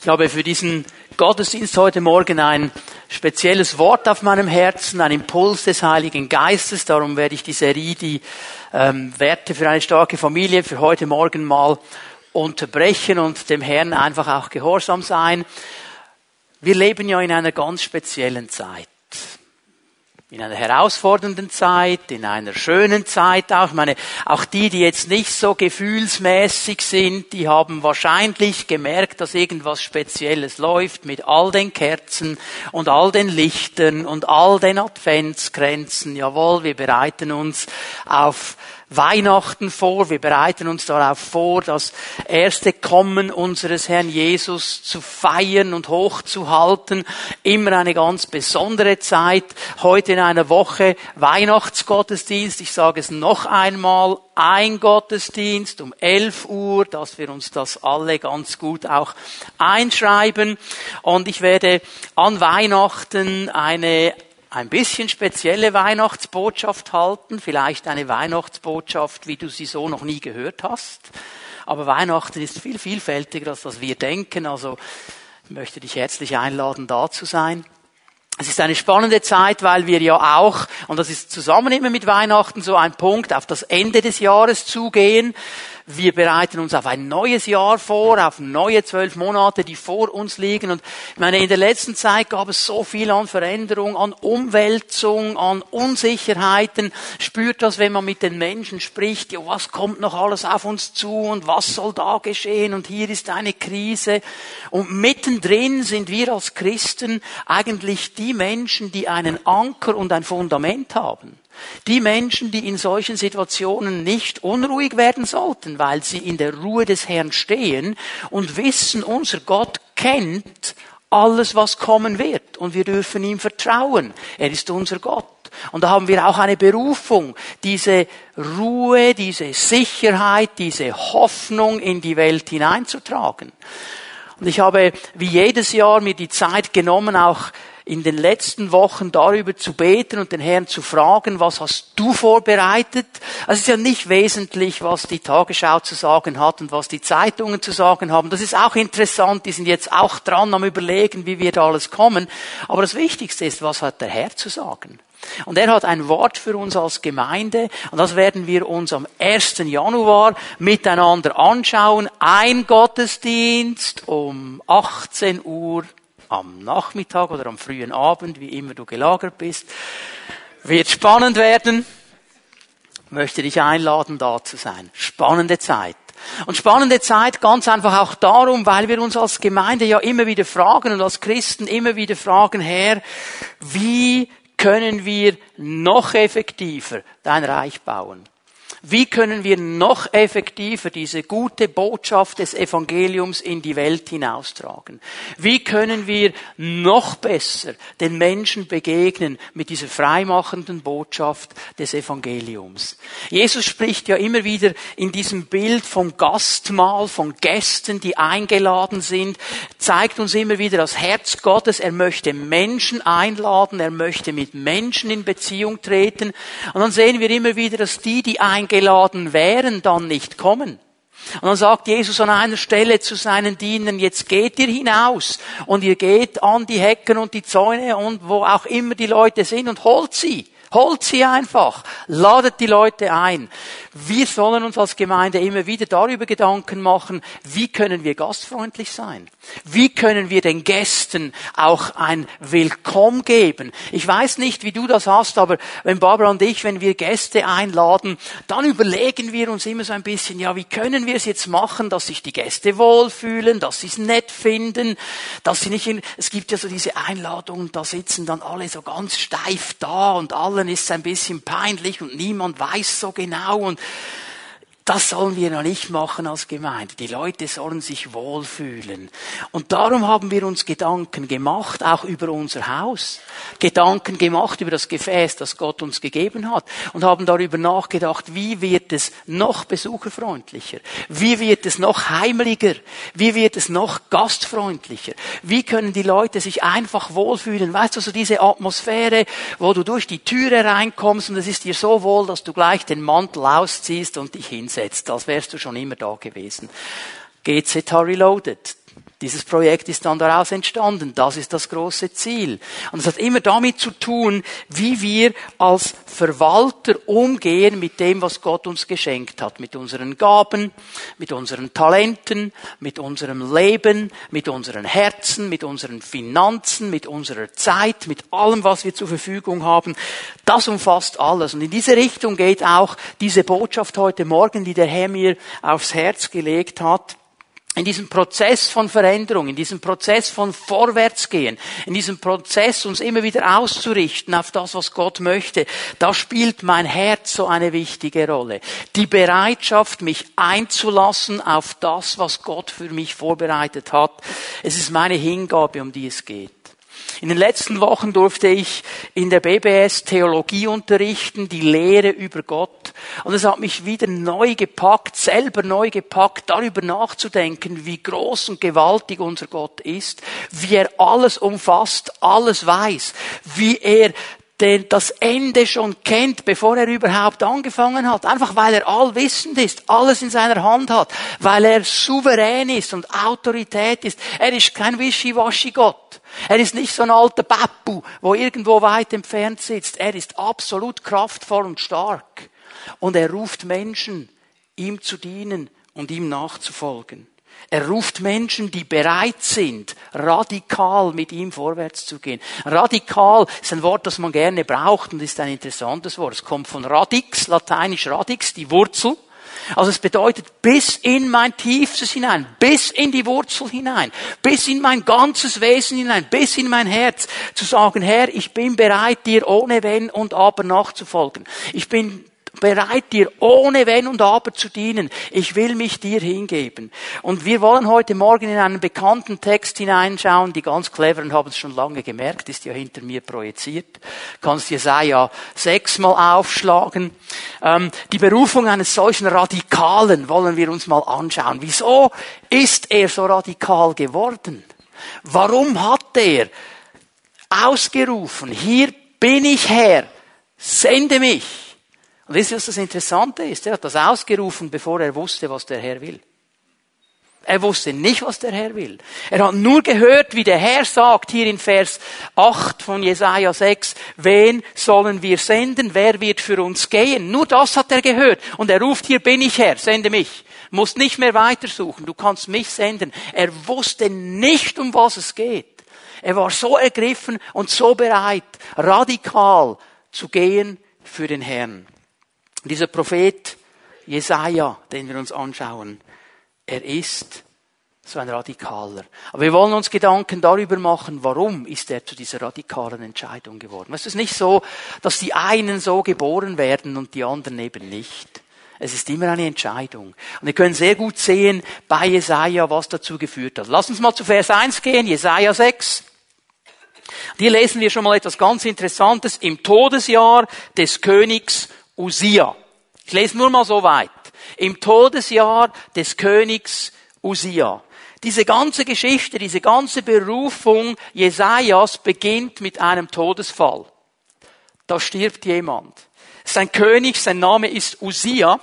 Ich habe für diesen Gottesdienst heute Morgen ein spezielles Wort auf meinem Herzen, ein Impuls des Heiligen Geistes. Darum werde ich die Serie, die Werte für eine starke Familie, für heute Morgen mal unterbrechen und dem Herrn einfach auch gehorsam sein. Wir leben ja in einer ganz speziellen Zeit. In einer herausfordernden Zeit, in einer schönen Zeit auch. Ich meine, auch die jetzt nicht so gefühlsmäßig sind, die haben wahrscheinlich gemerkt, dass irgendwas Spezielles läuft mit all den Kerzen und all den Lichtern und all den Adventskränzen. Jawohl, wir bereiten uns auf Weihnachten vor, wir bereiten uns darauf vor, das erste Kommen unseres Herrn Jesus zu feiern und hochzuhalten. Immer eine ganz besondere Zeit. Heute in einer Woche Weihnachtsgottesdienst. Ich sage es noch einmal. Ein Gottesdienst um 11 Uhr, dass wir uns das alle ganz gut auch einschreiben. Und ich werde an Weihnachten ein bisschen spezielle Weihnachtsbotschaft halten, vielleicht eine Weihnachtsbotschaft, wie du sie so noch nie gehört hast. Aber Weihnachten ist viel vielfältiger, als das wir denken. Also ich möchte dich herzlich einladen, da zu sein. Es ist eine spannende Zeit, weil wir ja auch, und das ist zusammen immer mit Weihnachten so ein Punkt, auf das Ende des Jahres zugehen. Wir bereiten uns auf ein neues Jahr vor, auf neue 12 Monate, die vor uns liegen. Und ich meine, in der letzten Zeit gab es so viel an Veränderung, an Umwälzung, an Unsicherheiten. Spürt das, wenn man mit den Menschen spricht, ja, was kommt noch alles auf uns zu und was soll da geschehen und hier ist eine Krise. Und mittendrin sind wir als Christen eigentlich die Menschen, die einen Anker und ein Fundament haben. Die Menschen, die in solchen Situationen nicht unruhig werden sollten, weil sie in der Ruhe des Herrn stehen und wissen, unser Gott kennt alles, was kommen wird. Und wir dürfen ihm vertrauen. Er ist unser Gott. Und da haben wir auch eine Berufung, diese Ruhe, diese Sicherheit, diese Hoffnung in die Welt hineinzutragen. Und ich habe wie jedes Jahr mir die Zeit genommen, auch in den letzten Wochen darüber zu beten und den Herrn zu fragen, was hast du vorbereitet? Es ist ja nicht wesentlich, was die Tagesschau zu sagen hat und was die Zeitungen zu sagen haben. Das ist auch interessant, die sind jetzt auch dran am Überlegen, wie wir da alles kommen. Aber das Wichtigste ist, was hat der Herr zu sagen? Und er hat ein Wort für uns als Gemeinde und das werden wir uns am 1. Januar miteinander anschauen. Ein Gottesdienst um 18 Uhr. Am Nachmittag oder am frühen Abend, wie immer du gelagert bist, wird spannend werden. Ich möchte dich einladen, da zu sein. Spannende Zeit. Und spannende Zeit ganz einfach auch darum, weil wir uns als Gemeinde ja immer wieder fragen und als Christen immer wieder fragen, Herr, wie können wir noch effektiver dein Reich bauen? Wie können wir noch effektiver diese gute Botschaft des Evangeliums in die Welt hinaustragen? Wie können wir noch besser den Menschen begegnen mit dieser freimachenden Botschaft des Evangeliums? Jesus spricht ja immer wieder in diesem Bild vom Gastmahl, von Gästen, die eingeladen sind, zeigt uns immer wieder das Herz Gottes. Er möchte Menschen einladen, er möchte mit Menschen in Beziehung treten. Und dann sehen wir immer wieder, dass die eingeladen wären, dann nicht kommen. Und dann sagt Jesus an einer Stelle zu seinen Dienern, jetzt geht ihr hinaus und ihr geht an die Hecken und die Zäune und wo auch immer die Leute sind und holt sie. Holt sie einfach. Ladet die Leute ein. Wir sollen uns als Gemeinde immer wieder darüber Gedanken machen, wie können wir gastfreundlich sein? Wie können wir den Gästen auch ein Willkommen geben? Ich weiß nicht, wie du das hast, aber wenn Barbara und ich, wenn wir Gäste einladen, dann überlegen wir uns immer so ein bisschen, ja, wie können wir es jetzt machen, dass sich die Gäste wohlfühlen, dass sie es nett finden, dass sie nicht es gibt ja so diese Einladungen, da sitzen dann alle so ganz steif da und alle ist es ein bisschen peinlich und niemand weiß so genau und das sollen wir noch nicht machen als Gemeinde. Die Leute sollen sich wohlfühlen. Und darum haben wir uns Gedanken gemacht, auch über unser Haus. Gedanken gemacht über das Gefäß, das Gott uns gegeben hat. Und haben darüber nachgedacht, wie wird es noch besucherfreundlicher? Wie wird es noch heimeliger? Wie wird es noch gastfreundlicher? Wie können die Leute sich einfach wohlfühlen? Weißt du, so diese Atmosphäre, wo du durch die Türe reinkommst und es ist dir so wohl, dass du gleich den Mantel ausziehst und dich hinsetzt. Als wärst du schon immer da gewesen. GZH Reloaded. Dieses Projekt ist dann daraus entstanden. Das ist das große Ziel. Und es hat immer damit zu tun, wie wir als Verwalter umgehen mit dem, was Gott uns geschenkt hat. Mit unseren Gaben, mit unseren Talenten, mit unserem Leben, mit unseren Herzen, mit unseren Finanzen, mit unserer Zeit, mit allem, was wir zur Verfügung haben. Das umfasst alles. Und in diese Richtung geht auch diese Botschaft heute Morgen, die der Herr mir aufs Herz gelegt hat. In diesem Prozess von Veränderung, in diesem Prozess von Vorwärtsgehen, in diesem Prozess, uns immer wieder auszurichten auf das, was Gott möchte, da spielt mein Herz so eine wichtige Rolle. Die Bereitschaft, mich einzulassen auf das, was Gott für mich vorbereitet hat. Es ist meine Hingabe, um die es geht. In den letzten Wochen durfte ich in der BBS Theologie unterrichten, die Lehre über Gott. Und es hat mich wieder selber neu gepackt, darüber nachzudenken, wie groß und gewaltig unser Gott ist, wie er alles umfasst, alles weiß, wie er das Ende schon kennt, bevor er überhaupt angefangen hat. Einfach weil er allwissend ist, alles in seiner Hand hat, weil er souverän ist und Autorität ist. Er ist kein Wischiwaschi-Gott. Er ist nicht so ein alter Bappu, wo irgendwo weit entfernt sitzt. Er ist absolut kraftvoll und stark. Und er ruft Menschen, ihm zu dienen und ihm nachzufolgen. Er ruft Menschen, die bereit sind, radikal mit ihm vorwärts zu gehen. Radikal ist ein Wort, das man gerne braucht und ist ein interessantes Wort. Es kommt von radix, lateinisch radix, die Wurzel. Also es bedeutet bis in mein Tiefstes hinein, bis in die Wurzel hinein, bis in mein ganzes Wesen hinein, bis in mein Herz zu sagen, Herr, ich bin bereit, dir ohne Wenn und Aber nachzufolgen. Ich bin bereit, dir ohne Wenn und Aber zu dienen. Ich will mich dir hingeben. Und wir wollen heute Morgen in einen bekannten Text hineinschauen. Die ganz Cleveren haben es schon lange gemerkt, ist ja hinter mir projiziert. Kannst Jesaja 6 mal aufschlagen. Die Berufung eines solchen Radikalen wollen wir uns mal anschauen. Wieso ist er so radikal geworden? Warum hat er ausgerufen, hier bin ich Herr, sende mich? Und wisst ihr, was das Interessante ist? Er hat das ausgerufen, bevor er wusste, was der Herr will. Er wusste nicht, was der Herr will. Er hat nur gehört, wie der Herr sagt, hier in Vers 8 von Jesaja 6, wen sollen wir senden? Wer wird für uns gehen? Nur das hat er gehört. Und er ruft, hier bin ich Herr, sende mich. Du musst nicht mehr weitersuchen, du kannst mich senden. Er wusste nicht, um was es geht. Er war so ergriffen und so bereit, radikal zu gehen für den Herrn. Dieser Prophet Jesaja, den wir uns anschauen, er ist so ein Radikaler. Aber wir wollen uns Gedanken darüber machen, warum ist er zu dieser radikalen Entscheidung geworden. Es ist nicht so, dass die einen so geboren werden und die anderen eben nicht. Es ist immer eine Entscheidung. Und wir können sehr gut sehen bei Jesaja, was dazu geführt hat. Lass uns mal zu Vers 1 gehen, Jesaja 6. Hier lesen wir schon mal etwas ganz Interessantes. Im Todesjahr des Königs Usia. Ich lese nur mal so weit. Im Todesjahr des Königs Usia. Diese ganze Geschichte, diese ganze Berufung Jesajas beginnt mit einem Todesfall. Da stirbt jemand. Sein König, sein Name ist Usia.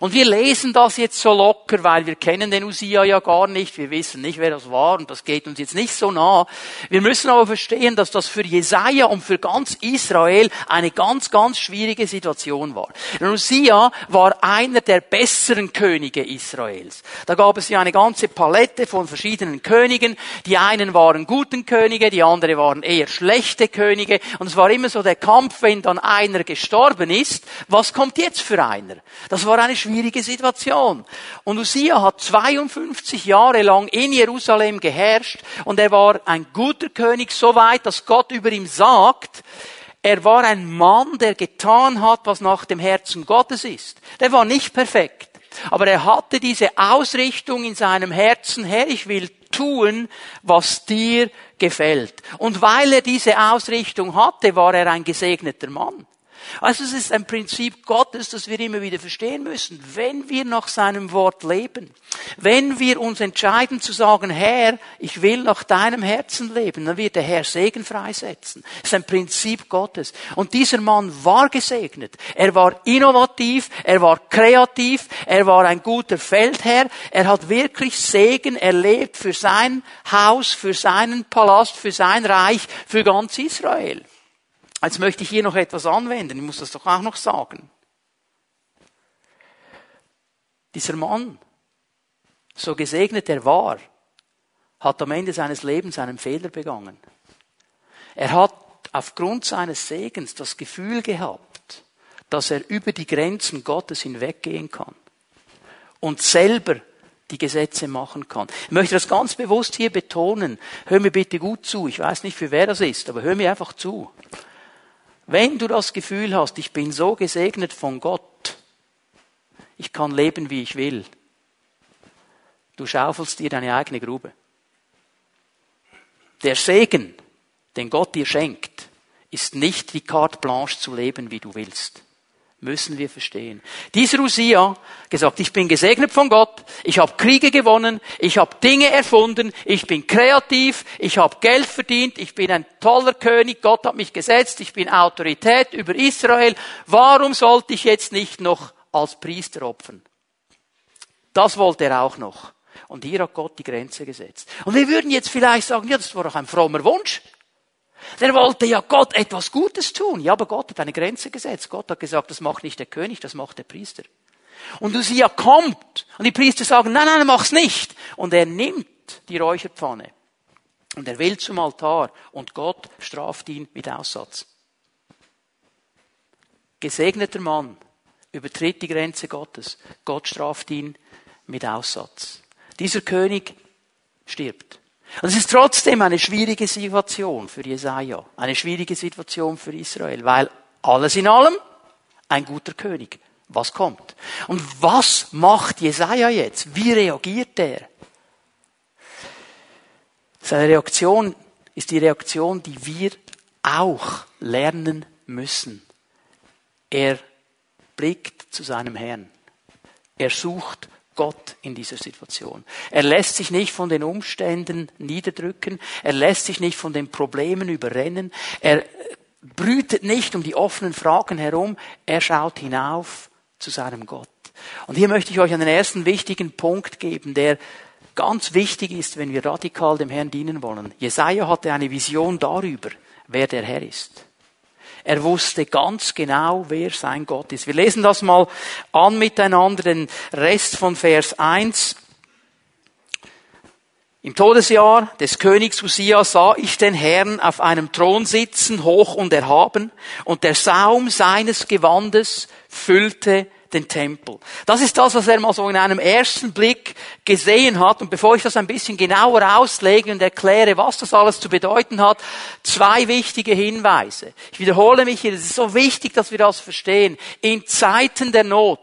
Und wir lesen das jetzt so locker, weil wir kennen den Usia ja gar nicht, wir wissen nicht, wer das war und das geht uns jetzt nicht so nah. Wir müssen aber verstehen, dass das für Jesaja und für ganz Israel eine ganz, ganz schwierige Situation war. Der Usia war einer der besseren Könige Israels. Da gab es ja eine ganze Palette von verschiedenen Königen. Die einen waren guten Könige, die anderen waren eher schlechte Könige. Und es war immer so der Kampf, wenn dann einer gestorben ist, was kommt jetzt für einer? Das war eine schwierige Situation. Und Usia hat 52 Jahre lang in Jerusalem geherrscht und er war ein guter König, soweit, dass Gott über ihm sagt, er war ein Mann, der getan hat, was nach dem Herzen Gottes ist. Der war nicht perfekt, aber er hatte diese Ausrichtung in seinem Herzen, Herr, ich will tun, was dir gefällt. Und weil er diese Ausrichtung hatte, war er ein gesegneter Mann. Also es ist ein Prinzip Gottes, das wir immer wieder verstehen müssen. Wenn wir nach seinem Wort leben, wenn wir uns entscheiden zu sagen, Herr, ich will nach deinem Herzen leben, dann wird der Herr Segen freisetzen. Das ist ein Prinzip Gottes. Und dieser Mann war gesegnet. Er war innovativ, er war kreativ, er war ein guter Feldherr. Er hat wirklich Segen erlebt für sein Haus, für seinen Palast, für sein Reich, für ganz Israel. Jetzt möchte ich hier noch etwas anwenden, ich muss das doch auch noch sagen. Dieser Mann, so gesegnet er war, hat am Ende seines Lebens einen Fehler begangen. Er hat aufgrund seines Segens das Gefühl gehabt, dass er über die Grenzen Gottes hinweggehen kann und selber die Gesetze machen kann. Ich möchte das ganz bewusst hier betonen. Hör mir bitte gut zu, ich weiß nicht, für wer das ist, aber hör mir einfach zu. Wenn du das Gefühl hast, ich bin so gesegnet von Gott, ich kann leben, wie ich will, du schaufelst dir deine eigene Grube. Der Segen, den Gott dir schenkt, ist nicht die Carte Blanche zu leben, wie du willst. Müssen wir verstehen. Dieser Usia gesagt, ich bin gesegnet von Gott, ich habe Kriege gewonnen, ich habe Dinge erfunden, ich bin kreativ, ich habe Geld verdient, ich bin ein toller König, Gott hat mich gesetzt, ich bin Autorität über Israel. Warum sollte ich jetzt nicht noch als Priester opfern? Das wollte er auch noch. Und hier hat Gott die Grenze gesetzt. Und wir würden jetzt vielleicht sagen, ja, das war doch ein frommer Wunsch. Der wollte ja Gott etwas Gutes tun. Ja, aber Gott hat eine Grenze gesetzt. Gott hat gesagt, das macht nicht der König, das macht der Priester. Und Usia kommt und die Priester sagen, nein, nein, mach's nicht. Und er nimmt die Räucherpfanne und er will zum Altar und Gott straft ihn mit Aussatz. Gesegneter Mann übertritt die Grenze Gottes. Gott straft ihn mit Aussatz. Dieser König stirbt. Und es ist trotzdem eine schwierige Situation für Jesaja, eine schwierige Situation für Israel, weil alles in allem ein guter König. Was kommt? Und was macht Jesaja jetzt? Wie reagiert er? Seine Reaktion ist die Reaktion, die wir auch lernen müssen. Er blickt zu seinem Herrn. Er sucht Gott in dieser Situation. Er lässt sich nicht von den Umständen niederdrücken. Er lässt sich nicht von den Problemen überrennen. Er brütet nicht um die offenen Fragen herum. Er schaut hinauf zu seinem Gott. Und hier möchte ich euch einen ersten wichtigen Punkt geben, der ganz wichtig ist, wenn wir radikal dem Herrn dienen wollen. Jesaja hatte eine Vision darüber, wer der Herr ist. Er wusste ganz genau, wer sein Gott ist. Wir lesen das mal an miteinander, den Rest von Vers 1. Im Todesjahr des Königs Usia sah ich den Herrn auf einem Thron sitzen, hoch und erhaben, und der Saum seines Gewandes füllte den Tempel. Das ist das, was er mal so in einem ersten Blick gesehen hat. Und bevor ich das ein bisschen genauer auslege und erkläre, was das alles zu bedeuten hat, zwei wichtige Hinweise. Ich wiederhole mich hier, es ist so wichtig, dass wir das verstehen. In Zeiten der Not,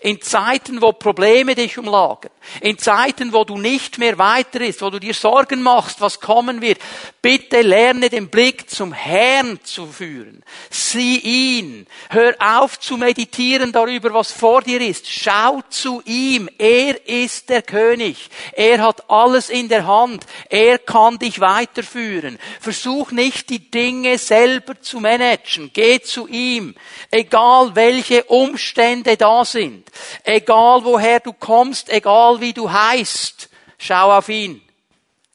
in Zeiten, wo Probleme dich umlagern, in Zeiten, wo du nicht mehr weiter bist, wo du dir Sorgen machst, was kommen wird, bitte lerne den Blick zum Herrn zu führen. Sieh ihn. Hör auf zu meditieren darüber, was vor dir ist. Schau zu ihm. Er ist der König. Er hat alles in der Hand. Er kann dich weiterführen. Versuch nicht, die Dinge selber zu managen. Geh zu ihm. Egal, welche Umstände da sind. Egal, woher du kommst. Egal, wie du heißt, schau auf ihn.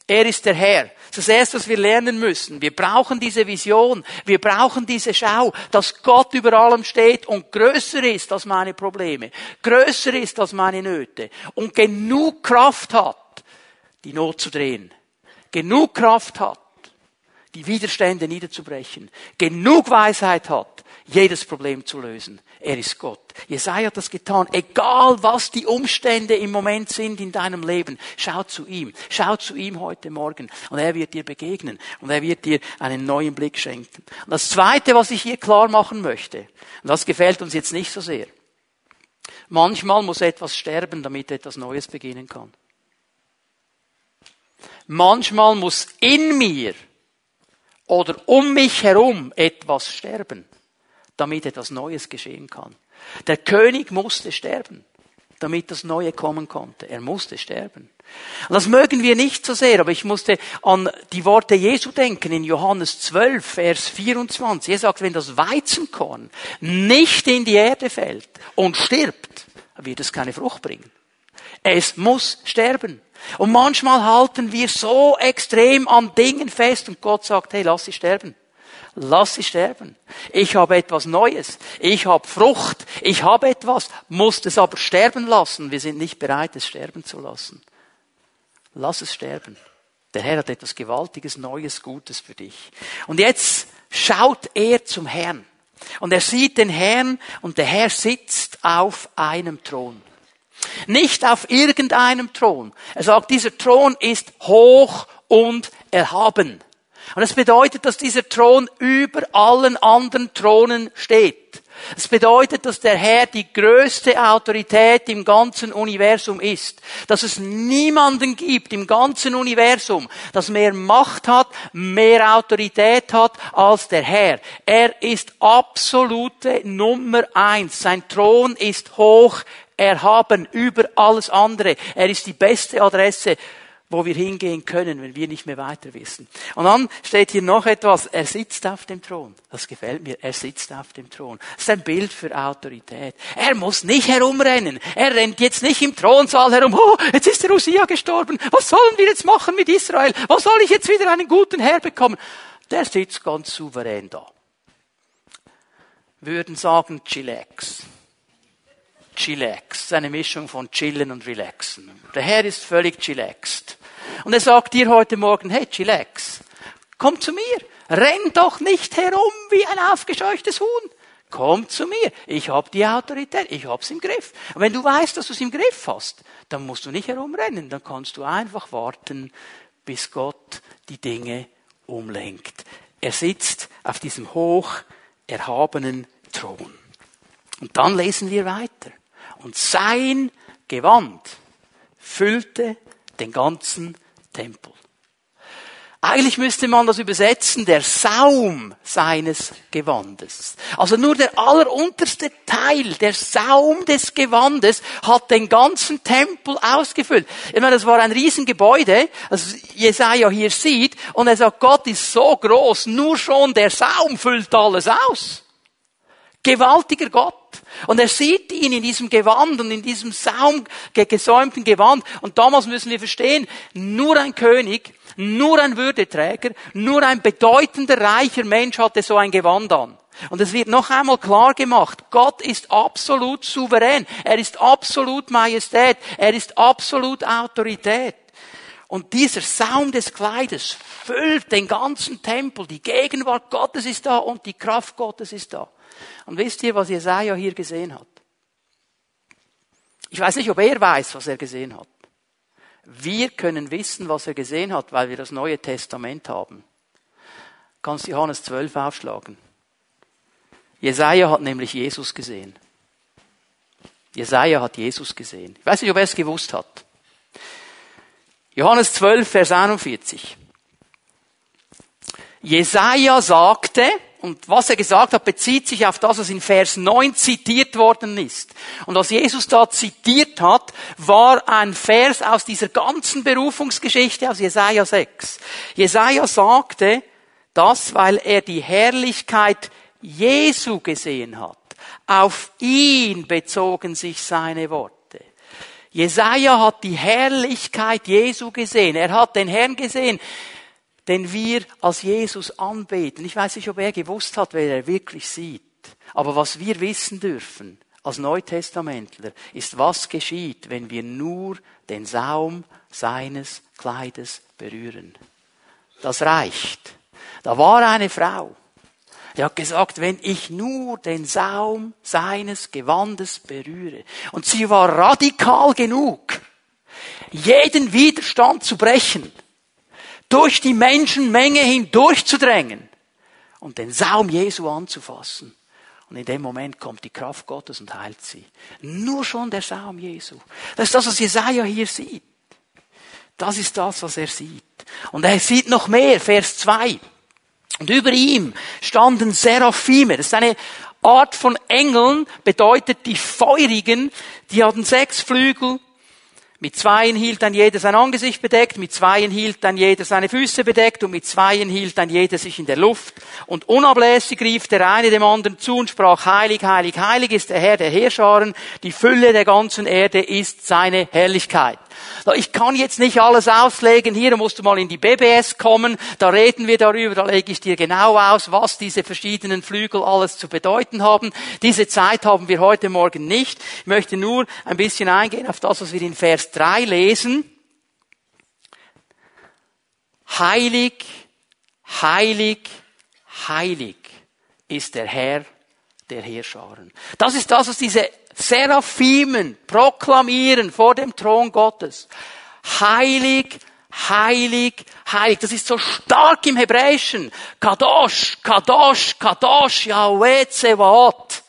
Er ist der Herr. Das ist das Erste, was wir lernen müssen. Wir brauchen diese Vision, wir brauchen diese Schau, dass Gott über allem steht und größer ist als meine Probleme, größer ist als meine Nöte und genug Kraft hat, die Not zu drehen, genug Kraft hat, die Widerstände niederzubrechen, genug Weisheit hat, jedes Problem zu lösen. Er ist Gott. Jesaja hat das getan. Egal, was die Umstände im Moment sind in deinem Leben, schau zu ihm. Schau zu ihm heute Morgen. Und er wird dir begegnen. Und er wird dir einen neuen Blick schenken. Und das Zweite, was ich hier klar machen möchte, und das gefällt uns jetzt nicht so sehr. Manchmal muss etwas sterben, damit etwas Neues beginnen kann. Manchmal muss in mir oder um mich herum etwas sterben, damit etwas Neues geschehen kann. Der König musste sterben, damit das Neue kommen konnte. Er musste sterben. Und das mögen wir nicht so sehr, aber ich musste an die Worte Jesu denken in Johannes 12, Vers 24. Er sagt, wenn das Weizenkorn nicht in die Erde fällt und stirbt, wird es keine Frucht bringen. Es muss sterben. Und manchmal halten wir so extrem an Dingen fest und Gott sagt, hey, lass sie sterben. Lass sie sterben. Ich habe etwas Neues. Ich habe Frucht. Ich habe etwas. Muss es aber sterben lassen. Wir sind nicht bereit, es sterben zu lassen. Lass es sterben. Der Herr hat etwas Gewaltiges, Neues, Gutes für dich. Und jetzt schaut er zum Herrn. Und er sieht den Herrn und der Herr sitzt auf einem Thron. Nicht auf irgendeinem Thron. Er sagt, dieser Thron ist hoch und erhaben. Und das bedeutet, dass dieser Thron über allen anderen Thronen steht. Das bedeutet, dass der Herr die größte Autorität im ganzen Universum ist. Dass es niemanden gibt im ganzen Universum, das mehr Macht hat, mehr Autorität hat als der Herr. Er ist absolute Nummer 1. Sein Thron ist hoch erhaben über alles andere. Er ist die beste Adresse, wo wir hingehen können, wenn wir nicht mehr weiter wissen. Und dann steht hier noch etwas, er sitzt auf dem Thron. Das gefällt mir, er sitzt auf dem Thron. Das ist ein Bild für Autorität. Er muss nicht herumrennen. Er rennt jetzt nicht im Thronsaal herum. Oh, jetzt ist der Usia gestorben. Was sollen wir jetzt machen mit Israel? Was soll ich jetzt wieder einen guten Herr bekommen? Der sitzt ganz souverän da. Wir würden sagen, chillax. Chillax, eine Mischung von Chillen und Relaxen. Der Herr ist völlig chillaxed. Und er sagt dir heute Morgen, hey, chillax, komm zu mir, renn doch nicht herum wie ein aufgescheuchtes Huhn. Komm zu mir, ich habe die Autorität, ich hab's im Griff. Und wenn du weißt, dass du es im Griff hast, dann musst du nicht herumrennen, dann kannst du einfach warten, bis Gott die Dinge umlenkt. Er sitzt auf diesem hoch erhabenen Thron. Und dann lesen wir weiter. Und sein Gewand füllte den ganzen Tempel. Eigentlich müsste man das übersetzen, der Saum seines Gewandes. Also nur der allerunterste Teil, der Saum des Gewandes, hat den ganzen Tempel ausgefüllt. Ich meine, das war ein Riesengebäude, das Jesaja hier sieht, und er sagt, Gott ist so groß, nur schon der Saum füllt alles aus. Gewaltiger Gott. Und er sieht ihn in diesem Gewand und in diesem saumgesäumten Gewand. Und damals müssen wir verstehen, nur ein König, nur ein Würdeträger, nur ein bedeutender, reicher Mensch hatte so ein Gewand an. Und es wird noch einmal klar gemacht, Gott ist absolut souverän. Er ist absolut Majestät. Er ist absolut Autorität. Und dieser Saum des Kleides füllt den ganzen Tempel. Die Gegenwart Gottes ist da und die Kraft Gottes ist da. Und wisst ihr, was Jesaja hier gesehen hat? Ich weiß nicht, ob er weiß, was er gesehen hat. Wir können wissen, was er gesehen hat, weil wir das Neue Testament haben. Kannst Johannes 12 aufschlagen. Jesaja hat nämlich Jesus gesehen. Jesaja hat Jesus gesehen. Ich weiß nicht, ob er es gewusst hat. Johannes 12, Vers 41. Jesaja sagte, und was er gesagt hat, bezieht sich auf das, was in Vers 9 zitiert worden ist. Und was Jesus da zitiert hat, war ein Vers aus dieser ganzen Berufungsgeschichte aus Jesaja 6. Jesaja sagte das, weil er die Herrlichkeit Jesu gesehen hat. Auf ihn bezogen sich seine Worte. Jesaja hat die Herrlichkeit Jesu gesehen. Er hat den Herrn gesehen, den wir als Jesus anbeten. Ich weiß nicht, ob er gewusst hat, wer er wirklich sieht. Aber was wir wissen dürfen, als Neutestamentler, ist, was geschieht, wenn wir nur den Saum seines Kleides berühren. Das reicht. Da war eine Frau, die hat gesagt, wenn ich nur den Saum seines Gewandes berühre. Und sie war radikal genug, jeden Widerstand zu brechen, durch die Menschenmenge hindurchzudrängen und den Saum Jesu anzufassen. Und in dem Moment kommt die Kraft Gottes und heilt sie. Nur schon der Saum Jesu. Das ist das, was Jesaja hier sieht. Das ist das, was er sieht. Und er sieht noch mehr, Vers 2. Und über ihm standen Seraphime. Das ist eine Art von Engeln bedeutet die Feurigen, die hatten 6 Flügel. Mit 2 hielt ein jeder sein Angesicht bedeckt, mit 2 hielt ein jeder seine Füße bedeckt und mit 2 hielt ein jeder sich in der Luft. Und unablässig rief der eine dem anderen zu und sprach, heilig, heilig, heilig ist der Herr der Heerscharen, die Fülle der ganzen Erde ist seine Herrlichkeit. Ich kann jetzt nicht alles auslegen, hier musst du mal in die BBS kommen, da reden wir darüber, da lege ich dir genau aus, was diese verschiedenen Flügel alles zu bedeuten haben. Diese Zeit haben wir heute Morgen nicht. Ich möchte nur ein bisschen eingehen auf das, was wir in Vers 3 lesen. Heilig, heilig, heilig ist der Herr der Heerscharen. Das ist das, was diese Seraphimen proklamieren vor dem Thron Gottes. Heilig, heilig, heilig. Das ist so stark im Hebräischen. Kadosh, Kadosh, Kadosh, Yahweh Zewaot.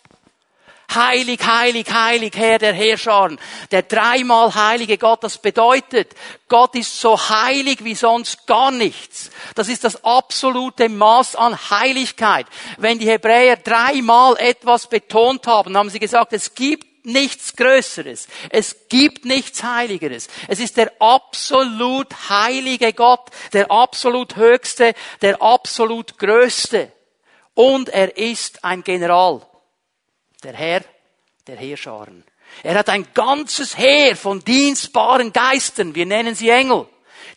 Heilig, heilig, heilig, Herr der Heerscharen. Der dreimal heilige Gott, das bedeutet, Gott ist so heilig wie sonst gar nichts. Das ist das absolute Maß an Heiligkeit. Wenn die Hebräer dreimal etwas betont haben, haben sie gesagt, es gibt nichts Größeres. Es gibt nichts Heiligeres. Es ist der absolut heilige Gott, der absolut Höchste, der absolut Größte. Und er ist ein General. Der Herr der Heerscharen. Er hat ein ganzes Heer von dienstbaren Geistern, wir nennen sie Engel,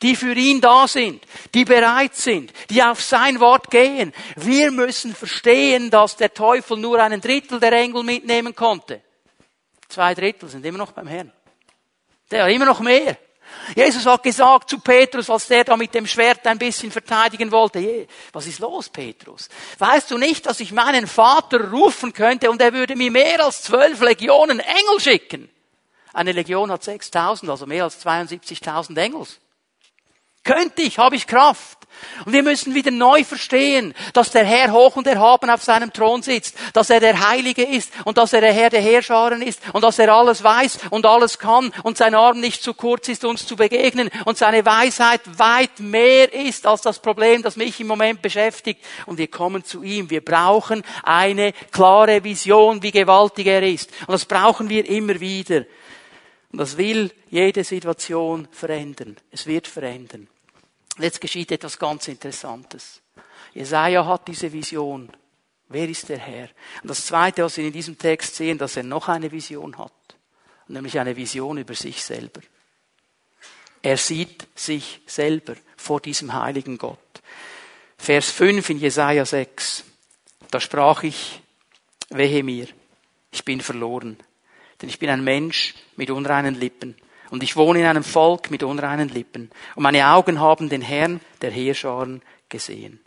die für ihn da sind, die bereit sind, die auf sein Wort gehen. Wir müssen verstehen, dass der Teufel nur 1/3 der Engel mitnehmen konnte. 2/3 sind immer noch beim Herrn. Der hat immer noch mehr. Jesus hat gesagt zu Petrus, als der da mit dem Schwert ein bisschen verteidigen wollte, was ist los, Petrus? Weißt du nicht, dass ich meinen Vater rufen könnte und er würde mir mehr als 12 Legionen Engel schicken? Eine Legion hat 6.000, also mehr als 72.000 Engel. Könnte ich, habe ich Kraft. Und wir müssen wieder neu verstehen, dass der Herr hoch und erhaben auf seinem Thron sitzt, dass er der Heilige ist und dass er der Herr der Heerscharen ist und dass er alles weiß und alles kann und sein Arm nicht zu kurz ist, uns zu begegnen und seine Weisheit weit mehr ist als das Problem, das mich im Moment beschäftigt. Und wir kommen zu ihm. Wir brauchen eine klare Vision, wie gewaltig er ist. Und das brauchen wir immer wieder. Und das will jede Situation verändern. Es wird verändern. Und jetzt geschieht etwas ganz Interessantes. Jesaja hat diese Vision. Wer ist der Herr? Und das Zweite, was wir in diesem Text sehen, dass er noch eine Vision hat. Nämlich eine Vision über sich selber. Er sieht sich selber vor diesem heiligen Gott. Vers 5 in Jesaja 6. Da sprach ich, wehe mir, ich bin verloren. Denn ich bin ein Mensch mit unreinen Lippen. Und ich wohne in einem Volk mit unreinen Lippen. Und meine Augen haben den Herrn der Heerscharen gesehen.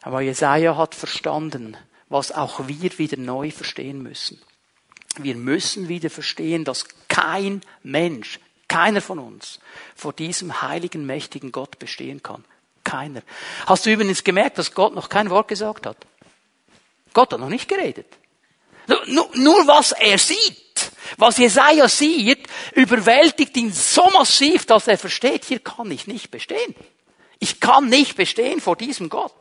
Aber Jesaja hat verstanden, was auch wir wieder neu verstehen müssen. Wir müssen wieder verstehen, dass kein Mensch, keiner von uns, vor diesem heiligen, mächtigen Gott bestehen kann. Keiner. Hast du übrigens gemerkt, dass Gott noch kein Wort gesagt hat? Gott hat noch nicht geredet. Nur was er sieht, was Jesaja sieht, überwältigt ihn so massiv, dass er versteht, hier kann ich nicht bestehen. Ich kann nicht bestehen vor diesem Gott.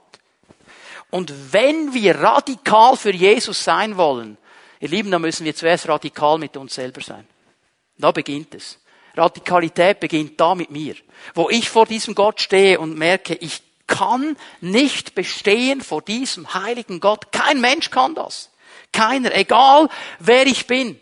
Und wenn wir radikal für Jesus sein wollen, ihr Lieben, dann müssen wir zuerst radikal mit uns selber sein. Da beginnt es. Radikalität beginnt da mit mir, wo ich vor diesem Gott stehe und merke, ich kann nicht bestehen vor diesem heiligen Gott. Kein Mensch kann das. Keiner, egal wer ich bin,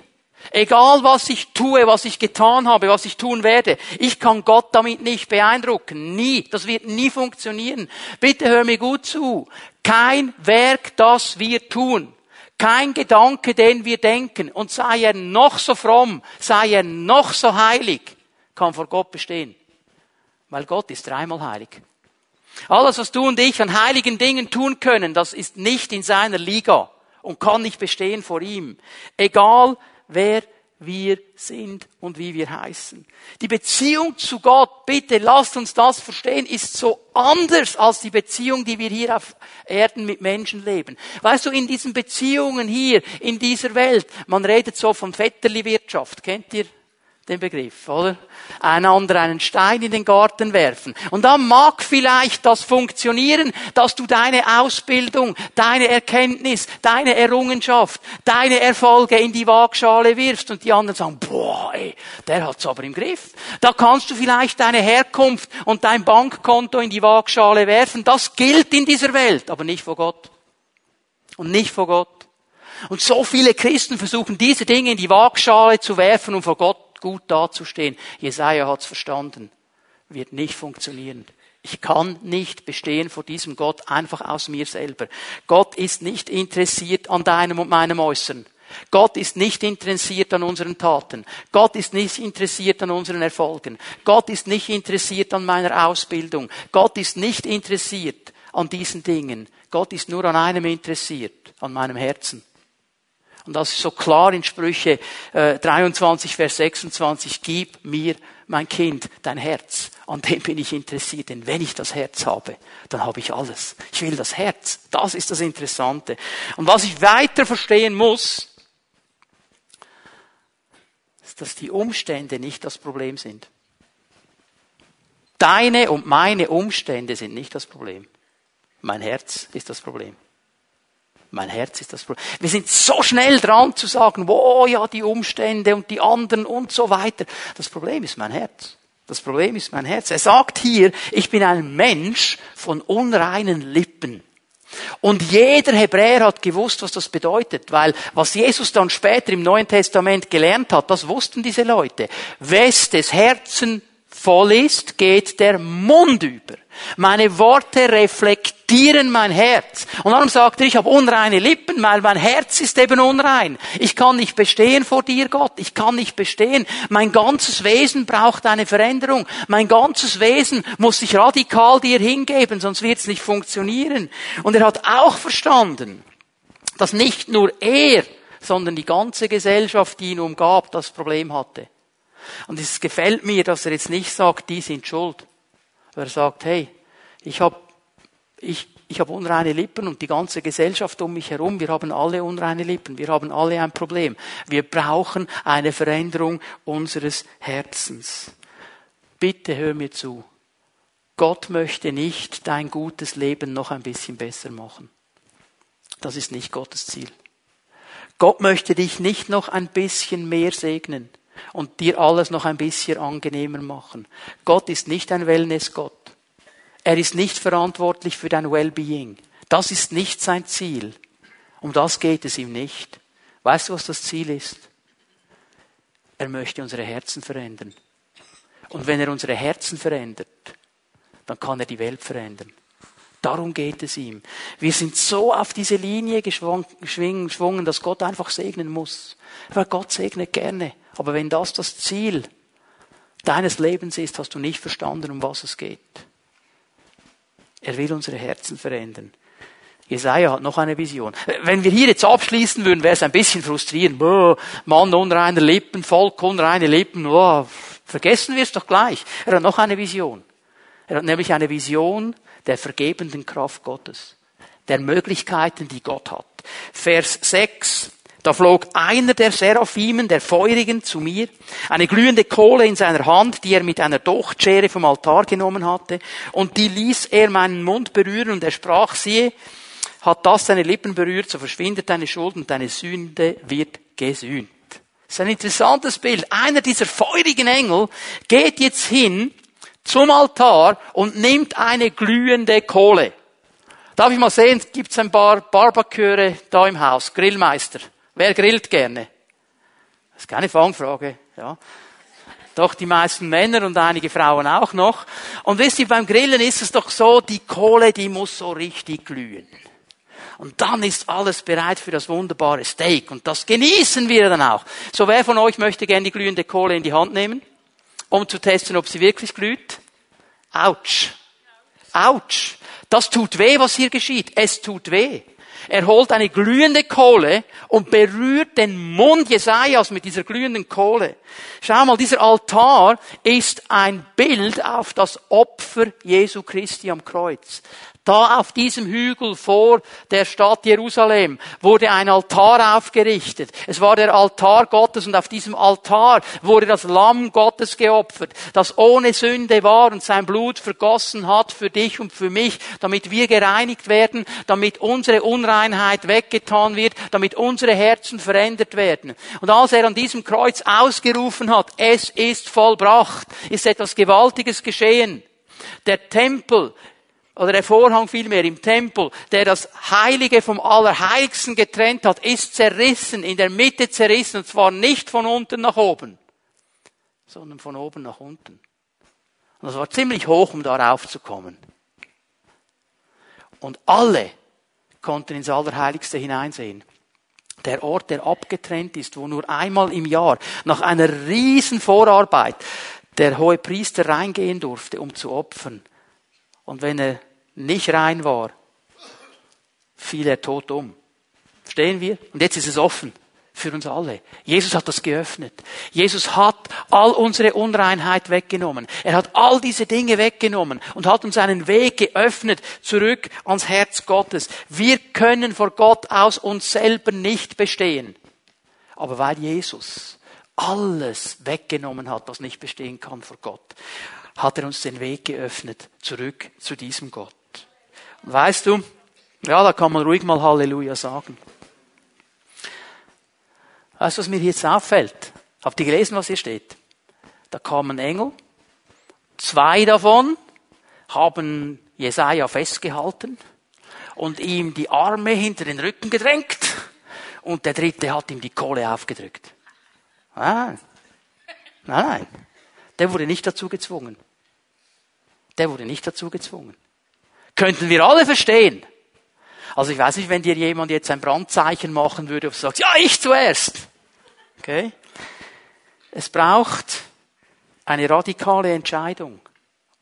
egal was ich tue, was ich getan habe, was ich tun werde, ich kann Gott damit nicht beeindrucken, nie, das wird nie funktionieren. Bitte hör mir gut zu, kein Werk, das wir tun, kein Gedanke, den wir denken, und sei er noch so fromm, sei er noch so heilig, kann vor Gott bestehen, weil Gott ist dreimal heilig. Alles, was du und ich an heiligen Dingen tun können, das ist nicht in seiner Liga. Und kann nicht bestehen vor ihm. Egal, wer wir sind und wie wir heißen. Die Beziehung zu Gott, bitte lasst uns das verstehen, ist so anders als die Beziehung, die wir hier auf Erden mit Menschen leben. Weißt du, in diesen Beziehungen hier, in dieser Welt, man redet so von Vetterli-Wirtschaft. Kennt ihr den Begriff, oder? Einander einen Stein in den Garten werfen. Und dann mag vielleicht das funktionieren, dass du deine Ausbildung, deine Erkenntnis, deine Errungenschaft, deine Erfolge in die Waagschale wirfst und die anderen sagen, boah, ey, der hat's aber im Griff. Da kannst du vielleicht deine Herkunft und dein Bankkonto in die Waagschale werfen. Das gilt in dieser Welt, aber nicht vor Gott. Und nicht vor Gott. Und so viele Christen versuchen, diese Dinge in die Waagschale zu werfen, um vor Gott gut dazustehen. Jesaja hat's verstanden. Wird nicht funktionieren. Ich kann nicht bestehen vor diesem Gott einfach aus mir selber. Gott ist nicht interessiert an deinem und meinem Äußeren. Gott ist nicht interessiert an unseren Taten. Gott ist nicht interessiert an unseren Erfolgen. Gott ist nicht interessiert an meiner Ausbildung. Gott ist nicht interessiert an diesen Dingen. Gott ist nur an einem interessiert, an meinem Herzen. Und das ist so klar in Sprüche 23, Vers 26. Gib mir, mein Kind, dein Herz. An dem bin ich interessiert. Denn wenn ich das Herz habe, dann habe ich alles. Ich will das Herz. Das ist das Interessante. Und was ich weiter verstehen muss, ist, dass die Umstände nicht das Problem sind. Deine und meine Umstände sind nicht das Problem. Mein Herz ist das Problem. Mein Herz ist das Problem. Wir sind so schnell dran zu sagen, oh ja, die Umstände und die anderen und so weiter. Das Problem ist mein Herz. Das Problem ist mein Herz. Er sagt hier, ich bin ein Mensch von unreinen Lippen. Und jeder Hebräer hat gewusst, was das bedeutet, weil was Jesus dann später im Neuen Testament gelernt hat, das wussten diese Leute. Wes des Herzen voll ist, geht der Mund über. Meine Worte reflektieren mein Herz. Und darum sagt er, ich habe unreine Lippen, weil mein Herz ist eben unrein. Ich kann nicht bestehen vor dir, Gott. Ich kann nicht bestehen. Mein ganzes Wesen braucht eine Veränderung. Mein ganzes Wesen muss sich radikal dir hingeben, sonst wird es nicht funktionieren. Und er hat auch verstanden, dass nicht nur er, sondern die ganze Gesellschaft, die ihn umgab, das Problem hatte. Und es gefällt mir, dass er jetzt nicht sagt, die sind schuld. Er sagt, hey, ich hab unreine Lippen und die ganze Gesellschaft um mich herum, wir haben alle unreine Lippen, wir haben alle ein Problem. Wir brauchen eine Veränderung unseres Herzens. Bitte hör mir zu. Gott möchte nicht dein gutes Leben noch ein bisschen besser machen. Das ist nicht Gottes Ziel. Gott möchte dich nicht noch ein bisschen mehr segnen und dir alles noch ein bisschen angenehmer machen. Gott ist nicht ein Wellness-Gott. Er ist nicht verantwortlich für dein Wellbeing. Das ist nicht sein Ziel. Um das geht es ihm nicht. Weißt du, was das Ziel ist? Er möchte unsere Herzen verändern. Und wenn er unsere Herzen verändert, dann kann er die Welt verändern. Darum geht es ihm. Wir sind so auf diese Linie geschwungen, dass Gott einfach segnen muss. Weil Gott segnet gerne. Aber wenn das das Ziel deines Lebens ist, hast du nicht verstanden, um was es geht. Er will unsere Herzen verändern. Jesaja hat noch eine Vision. Wenn wir hier jetzt abschließen würden, wäre es ein bisschen frustrierend. Boah, Mann unreiner Lippen, Volk unreiner Lippen. Boah, vergessen wir es doch gleich. Er hat noch eine Vision. Er hat nämlich eine Vision der vergebenden Kraft Gottes. Der Möglichkeiten, die Gott hat. Vers 6. Da flog einer der Seraphimen, der Feurigen, zu mir, eine glühende Kohle in seiner Hand, die er mit einer Dochtschere vom Altar genommen hatte, und die ließ er meinen Mund berühren, und er sprach, siehe, hat das deine Lippen berührt, so verschwindet deine Schuld und deine Sünde wird gesühnt. Das ist ein interessantes Bild. Einer dieser feurigen Engel geht jetzt hin zum Altar und nimmt eine glühende Kohle. Darf ich mal sehen, gibt's ein paar Barbeköre da im Haus, Grillmeister. Wer grillt gerne? Das ist keine Fangfrage, ja. Doch die meisten Männer und einige Frauen auch noch. Und wisst ihr, beim Grillen ist es doch so, die Kohle, die muss so richtig glühen. Und dann ist alles bereit für das wunderbare Steak. Und das genießen wir dann auch. So, wer von euch möchte gerne die glühende Kohle in die Hand nehmen, um zu testen, ob sie wirklich glüht? Autsch. Autsch. Das tut weh, was hier geschieht. Es tut weh. Er holt eine glühende Kohle und berührt den Mund Jesajas mit dieser glühenden Kohle. Schau mal, dieser Altar ist ein Bild auf das Opfer Jesu Christi am Kreuz. Da auf diesem Hügel vor der Stadt Jerusalem wurde ein Altar aufgerichtet. Es war der Altar Gottes und auf diesem Altar wurde das Lamm Gottes geopfert, das ohne Sünde war und sein Blut vergossen hat für dich und für mich, damit wir gereinigt werden, damit unsere Unreinheit weggetan wird, damit unsere Herzen verändert werden. Und als er an diesem Kreuz ausgerufen hat, es ist vollbracht, ist etwas Gewaltiges geschehen. Der Tempel, oder der Vorhang vielmehr im Tempel, der das Heilige vom Allerheiligsten getrennt hat, ist zerrissen, in der Mitte zerrissen, und zwar nicht von unten nach oben, sondern von oben nach unten. Und das war ziemlich hoch, um da raufzukommen. Und alle konnten ins Allerheiligste hineinsehen. Der Ort, der abgetrennt ist, wo nur einmal im Jahr, nach einer riesen Vorarbeit, der Hohepriester reingehen durfte, um zu opfern. Und wenn er nicht rein war, fiel er tot um. Verstehen wir? Und jetzt ist es offen für uns alle. Jesus hat das geöffnet. Jesus hat all unsere Unreinheit weggenommen. Er hat all diese Dinge weggenommen und hat uns einen Weg geöffnet zurück ans Herz Gottes. Wir können vor Gott aus uns selber nicht bestehen. Aber weil Jesus alles weggenommen hat, was nicht bestehen kann vor Gott, hat er uns den Weg geöffnet, zurück zu diesem Gott. Und weißt du, ja, da kann man ruhig mal Halleluja sagen. Weißt du, was mir jetzt auffällt? Habt ihr gelesen, was hier steht? Da kamen Engel, 2 davon haben Jesaja festgehalten und ihm die Arme hinter den Rücken gedrängt und der 3. hat ihm die Kohle aufgedrückt. Nein, nein, der wurde nicht dazu gezwungen. Der wurde nicht dazu gezwungen. Könnten wir alle verstehen. Also ich weiß nicht, wenn dir jemand jetzt ein Brandzeichen machen würde und sagt, ja, ich zuerst. Okay? Es braucht eine radikale Entscheidung.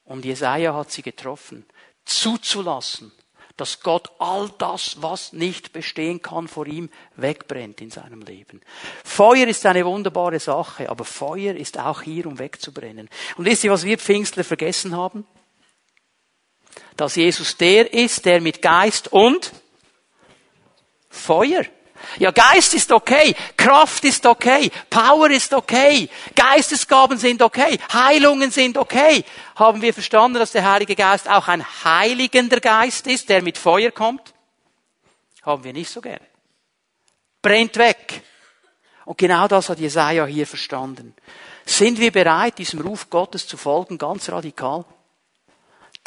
Und Jesaja hat sie getroffen. Zuzulassen, dass Gott all das, was nicht bestehen kann, vor ihm wegbrennt in seinem Leben. Feuer ist eine wunderbare Sache, aber Feuer ist auch hier, um wegzubrennen. Und wisst ihr, was wir Pfingstler vergessen haben? Dass Jesus der ist, der mit Geist und Feuer. Ja, Geist ist okay, Kraft ist okay, Power ist okay, Geistesgaben sind okay, Heilungen sind okay. Haben wir verstanden, dass der Heilige Geist auch ein heiligender Geist ist, der mit Feuer kommt? Haben wir nicht so gern. Brennt weg. Und genau das hat Jesaja hier verstanden. Sind wir bereit, diesem Ruf Gottes zu folgen, ganz radikal?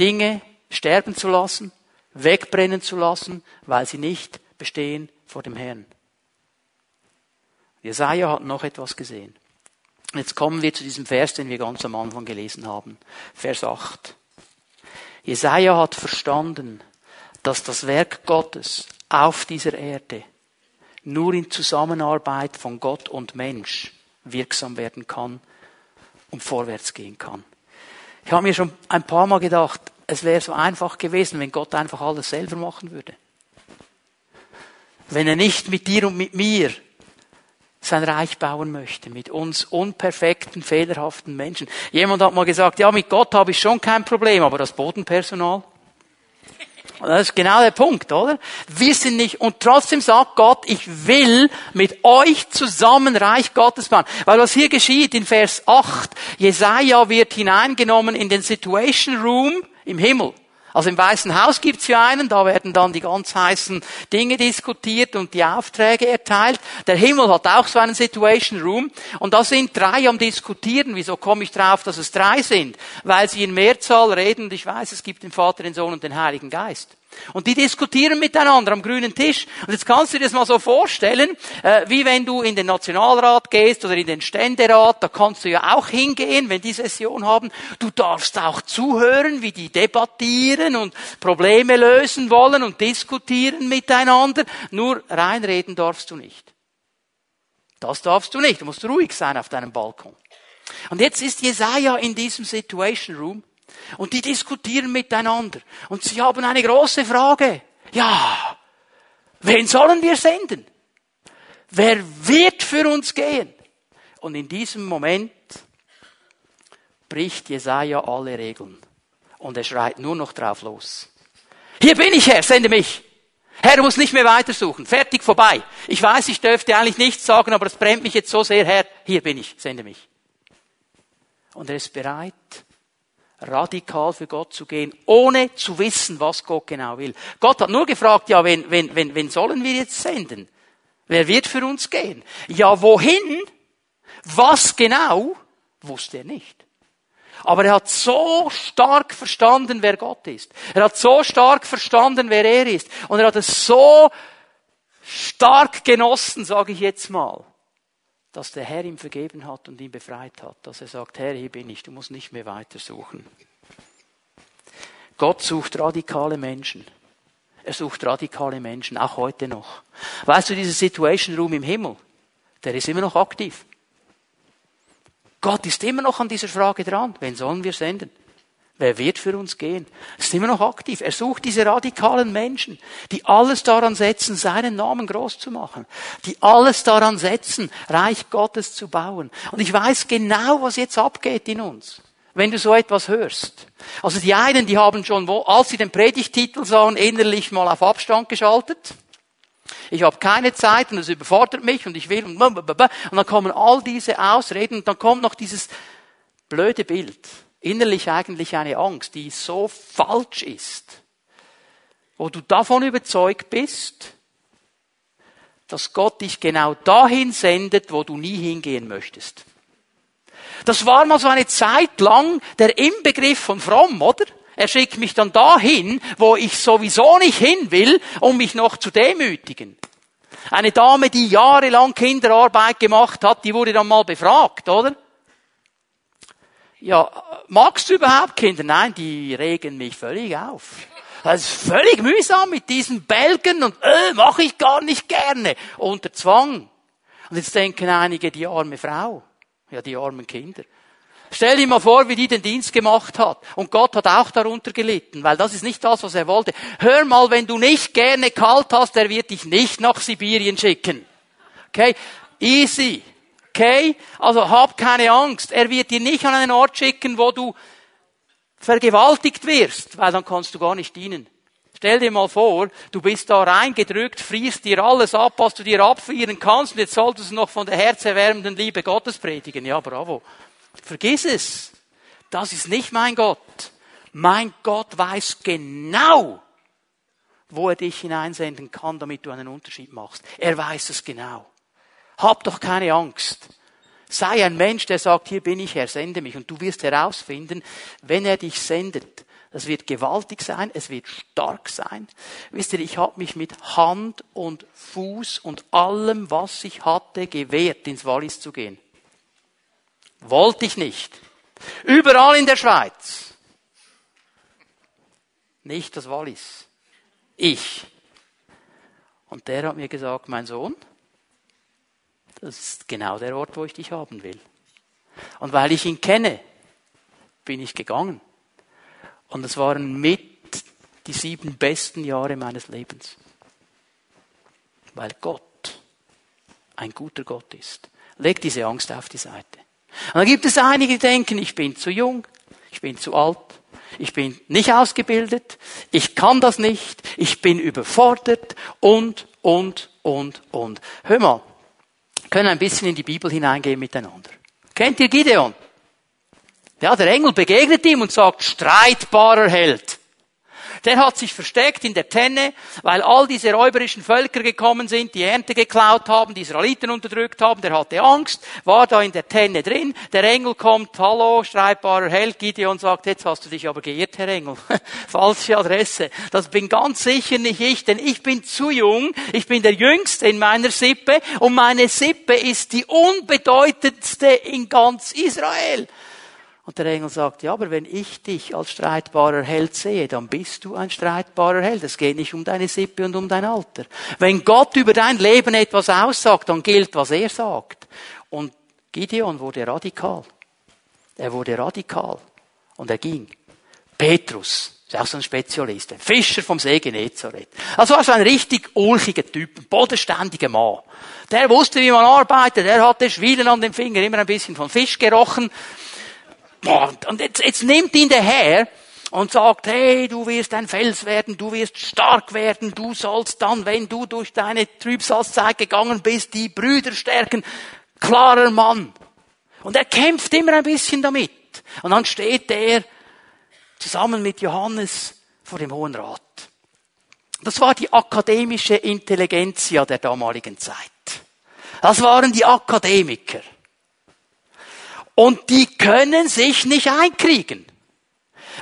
Dinge sterben zu lassen, wegbrennen zu lassen, weil sie nicht bestehen vor dem Herrn. Jesaja hat noch etwas gesehen. Jetzt kommen wir zu diesem Vers, den wir ganz am Anfang gelesen haben. Vers 8. Jesaja hat verstanden, dass das Werk Gottes auf dieser Erde nur in Zusammenarbeit von Gott und Mensch wirksam werden kann und vorwärts gehen kann. Ich habe mir schon ein paar Mal gedacht, es wäre so einfach gewesen, wenn Gott einfach alles selber machen würde. Wenn er nicht mit dir und mit mir sein Reich bauen möchte, mit uns unperfekten, fehlerhaften Menschen. Jemand hat mal gesagt, ja, mit Gott habe ich schon kein Problem, aber das Bodenpersonal? Das ist genau der Punkt, oder? Wir sind nicht, und trotzdem sagt Gott, ich will mit euch zusammen Reich Gottes bauen. Weil was hier geschieht in Vers 8, Jesaja wird hineingenommen in den Situation Room im Himmel. Also im Weißen Haus gibt's ja einen, da werden dann die ganz heißen Dinge diskutiert und die Aufträge erteilt. Der Himmel hat auch so einen Situation Room und da sind 3 am Diskutieren. Wieso komme ich drauf, dass es 3 sind? Weil sie in Mehrzahl reden und ich weiß, es gibt den Vater, den Sohn und den Heiligen Geist. Und die diskutieren miteinander am grünen Tisch. Und jetzt kannst du dir das mal so vorstellen, wie wenn du in den Nationalrat gehst oder in den Ständerat, da kannst du ja auch hingehen, wenn die Session haben. Du darfst auch zuhören, wie die debattieren und Probleme lösen wollen und diskutieren miteinander. Nur reinreden darfst du nicht. Das darfst du nicht. Du musst ruhig sein auf deinem Balkon. Und jetzt ist Jesaja in diesem Situation Room. Und die diskutieren miteinander. Und sie haben eine große Frage. Ja, Wen sollen wir senden? Wer wird für uns gehen? Und in diesem Moment bricht Jesaja alle Regeln. Und er schreit nur noch drauf los. Hier bin ich, Herr, sende mich. Herr, du musst nicht mehr weitersuchen. Fertig, vorbei. Ich weiß, ich dürfte eigentlich nichts sagen, aber es brennt mich jetzt so sehr, Herr. Hier bin ich, sende mich. Und er ist bereit, radikal für Gott zu gehen, ohne zu wissen, was Gott genau will. Gott hat nur gefragt, ja, wen sollen wir jetzt senden? Wer wird für uns gehen? Ja, wohin? Was genau? Wusste er nicht. Aber er hat so stark verstanden, wer Gott ist. Er hat so stark verstanden, wer er ist. Und er hat es so stark genossen, sage ich jetzt mal, dass der Herr ihm vergeben hat und ihn befreit hat. Dass er sagt, Herr, hier bin ich, du musst nicht mehr weitersuchen. Gott sucht radikale Menschen. Er sucht radikale Menschen, auch heute noch. Weißt du, dieser Situation Room im Himmel, der ist immer noch aktiv. Gott ist immer noch an dieser Frage dran. Wen sollen wir senden? Wer wird für uns gehen? Er ist immer noch aktiv. Er sucht diese radikalen Menschen, die alles daran setzen, seinen Namen groß zu machen. Die alles daran setzen, Reich Gottes zu bauen. Und ich weiß genau, was jetzt abgeht in uns, wenn du so etwas hörst. Also die einen, die haben schon, als sie den Predigtitel sahen, innerlich mal auf Abstand geschaltet. Ich habe keine Zeit und es überfordert mich und ich will und dann kommen all diese Ausreden und dann kommt noch dieses blöde Bild. Innerlich eigentlich eine Angst, die so falsch ist, wo du davon überzeugt bist, dass Gott dich genau dahin sendet, wo du nie hingehen möchtest. Das war mal so eine Zeit lang der Inbegriff von fromm, oder? Er schickt mich dann dahin, wo ich sowieso nicht hin will, um mich noch zu demütigen. Eine Dame, die jahrelang Kinderarbeit gemacht hat, die wurde dann mal befragt, oder? Ja, magst du überhaupt Kinder? Nein, die regen mich völlig auf. Das ist völlig mühsam mit diesen Belgen und mache ich gar nicht gerne. Unter Zwang. Und jetzt denken einige, die arme Frau. Ja, die armen Kinder. Stell dir mal vor, wie die den Dienst gemacht hat. Und Gott hat auch darunter gelitten, weil das ist nicht das, was er wollte. Hör mal, wenn du nicht gerne kalt hast, er wird dich nicht nach Sibirien schicken. Okay? Easy. Okay? Also hab keine Angst. Er wird dir nicht an einen Ort schicken, wo du vergewaltigt wirst, weil dann kannst du gar nicht dienen. Stell dir mal vor, du bist da reingedrückt, frierst dir alles ab, was du dir abfrieren kannst, und jetzt solltest du noch von der herzerwärmenden Liebe Gottes predigen. Ja, bravo. Vergiss es. Das ist nicht mein Gott. Mein Gott weiß genau, wo er dich hineinsenden kann, damit du einen Unterschied machst. Er weiß es genau. Hab doch keine Angst. Sei ein Mensch, der sagt, hier bin ich, Herr, sende mich. Und du wirst herausfinden, wenn er dich sendet, das wird gewaltig sein, es wird stark sein. Wisst ihr, ich habe mich mit Hand und Fuß und allem, was ich hatte, gewehrt, ins Wallis zu gehen. Wollte ich nicht. Überall in der Schweiz. Nicht das Wallis. Ich. Und der hat mir gesagt, mein Sohn, das ist genau der Ort, wo ich dich haben will. Und weil ich ihn kenne, bin ich gegangen. Und es waren mit die 7 besten Jahre meines Lebens. Weil Gott ein guter Gott ist. Leg diese Angst auf die Seite. Und dann gibt es einige, die denken, ich bin zu jung, ich bin zu alt, ich bin nicht ausgebildet, ich kann das nicht, ich bin überfordert und. Hör mal, wir können ein bisschen in die Bibel hineingehen miteinander. Kennt ihr Gideon? Ja, der Engel begegnet ihm und sagt, streitbarer Held. Der hat sich versteckt in der Tenne, weil all diese räuberischen Völker gekommen sind, die Ernte geklaut haben, die Israeliten unterdrückt haben. Der hatte Angst, war da in der Tenne drin. Der Engel kommt, hallo, streitbarer Held. Gideon sagt, jetzt hast du dich aber geirrt, Herr Engel. Falsche Adresse. Das bin ganz sicher nicht ich, denn ich bin zu jung. Ich bin der Jüngste in meiner Sippe und meine Sippe ist die unbedeutendste in ganz Israel. Und der Engel sagt, ja, aber wenn ich dich als streitbarer Held sehe, dann bist du ein streitbarer Held. Es geht nicht um deine Sippe und um dein Alter. Wenn Gott über dein Leben etwas aussagt, dann gilt, was er sagt. Und Gideon wurde radikal. Er wurde radikal. Und er ging. Petrus, Das ist auch so ein Spezialist. Ein Fischer vom See Genezareth. Also ein richtig ulchiger Typ, ein bodenständiger Mann. Der wusste, wie man arbeitet. Der hatte Schwielen an den Fingern, immer ein bisschen von Fisch gerochen. Und jetzt nimmt ihn der Herr und sagt, hey, du wirst ein Fels werden, du wirst stark werden, du sollst dann, wenn du durch deine Trübsalzeit gegangen bist, die Brüder stärken. Klarer Mann. Und er kämpft immer ein bisschen damit. Und dann steht er zusammen mit Johannes vor dem Hohen Rat. Das war die akademische Intelligenzia der damaligen Zeit. Das waren die Akademiker. Und die können sich nicht einkriegen.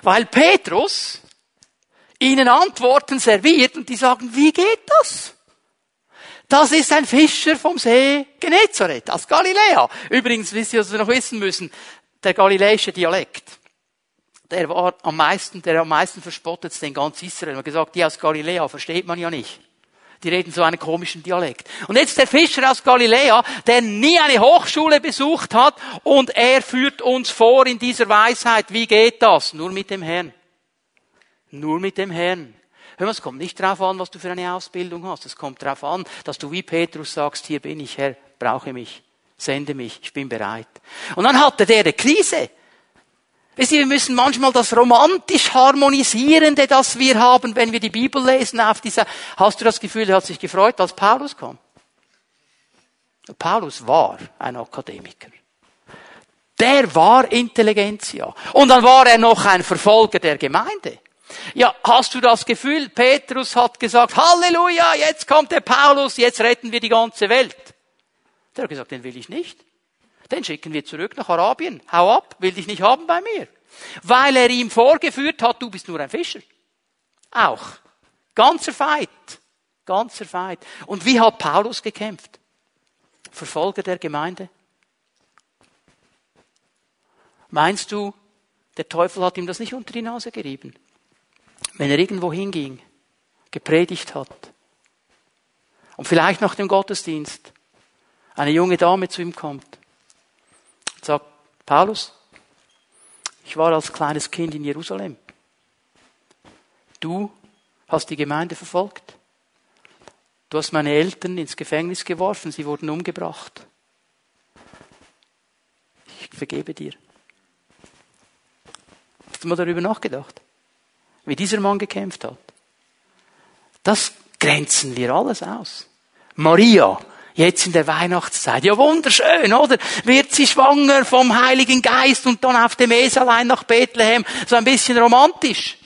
Weil Petrus ihnen Antworten serviert und die sagen, wie geht das? Das ist ein Fischer vom See Genezareth, aus Galiläa. Übrigens, wisst ihr, was wir noch wissen müssen, der galiläische Dialekt. Der war am meisten verspottetste in ganz Israel. Man hat gesagt, die aus Galiläa versteht man ja nicht. Die reden so einen komischen Dialekt. Und jetzt der Fischer aus Galiläa, der nie eine Hochschule besucht hat, und er führt uns vor in dieser Weisheit. Wie geht das? Nur mit dem Herrn. Nur mit dem Herrn. Hör mal, es kommt nicht darauf an, was du für eine Ausbildung hast. Es kommt darauf an, dass du wie Petrus sagst, hier bin ich, Herr, brauche mich, sende mich, ich bin bereit. Und dann hatte der eine Krise. Wisst ihr, wir müssen manchmal das romantisch Harmonisierende, das wir haben, wenn wir die Bibel lesen, auf dieser, hast du das Gefühl, er hat sich gefreut, als Paulus kam? Paulus war ein Akademiker. Der war Intelligenzia. Und dann war er noch ein Verfolger der Gemeinde. Ja, hast du das Gefühl, Petrus hat gesagt, Halleluja, jetzt kommt der Paulus, jetzt retten wir die ganze Welt. Der hat gesagt, den will ich nicht. Den schicken wir zurück nach Arabien. Hau ab, will dich nicht haben bei mir. Weil er ihm vorgeführt hat, du bist nur ein Fischer. Auch. Ganzer Feind. Ganzer Feind. Und wie hat Paulus gekämpft? Verfolger der Gemeinde? Meinst du, der Teufel hat ihm das nicht unter die Nase gerieben? Wenn er irgendwo hinging, gepredigt hat und vielleicht nach dem Gottesdienst eine junge Dame zu ihm kommt, sagt, Paulus, ich war als kleines Kind in Jerusalem. Du hast die Gemeinde verfolgt. Du hast meine Eltern ins Gefängnis geworfen, sie wurden umgebracht. Ich vergebe dir. Hast du mal darüber nachgedacht, wie dieser Mann gekämpft hat? Das grenzen wir alles aus. Maria, jetzt in der Weihnachtszeit. Ja, wunderschön, oder? Wird sie schwanger vom Heiligen Geist und dann auf dem Eselein nach Bethlehem. So ein bisschen romantisch.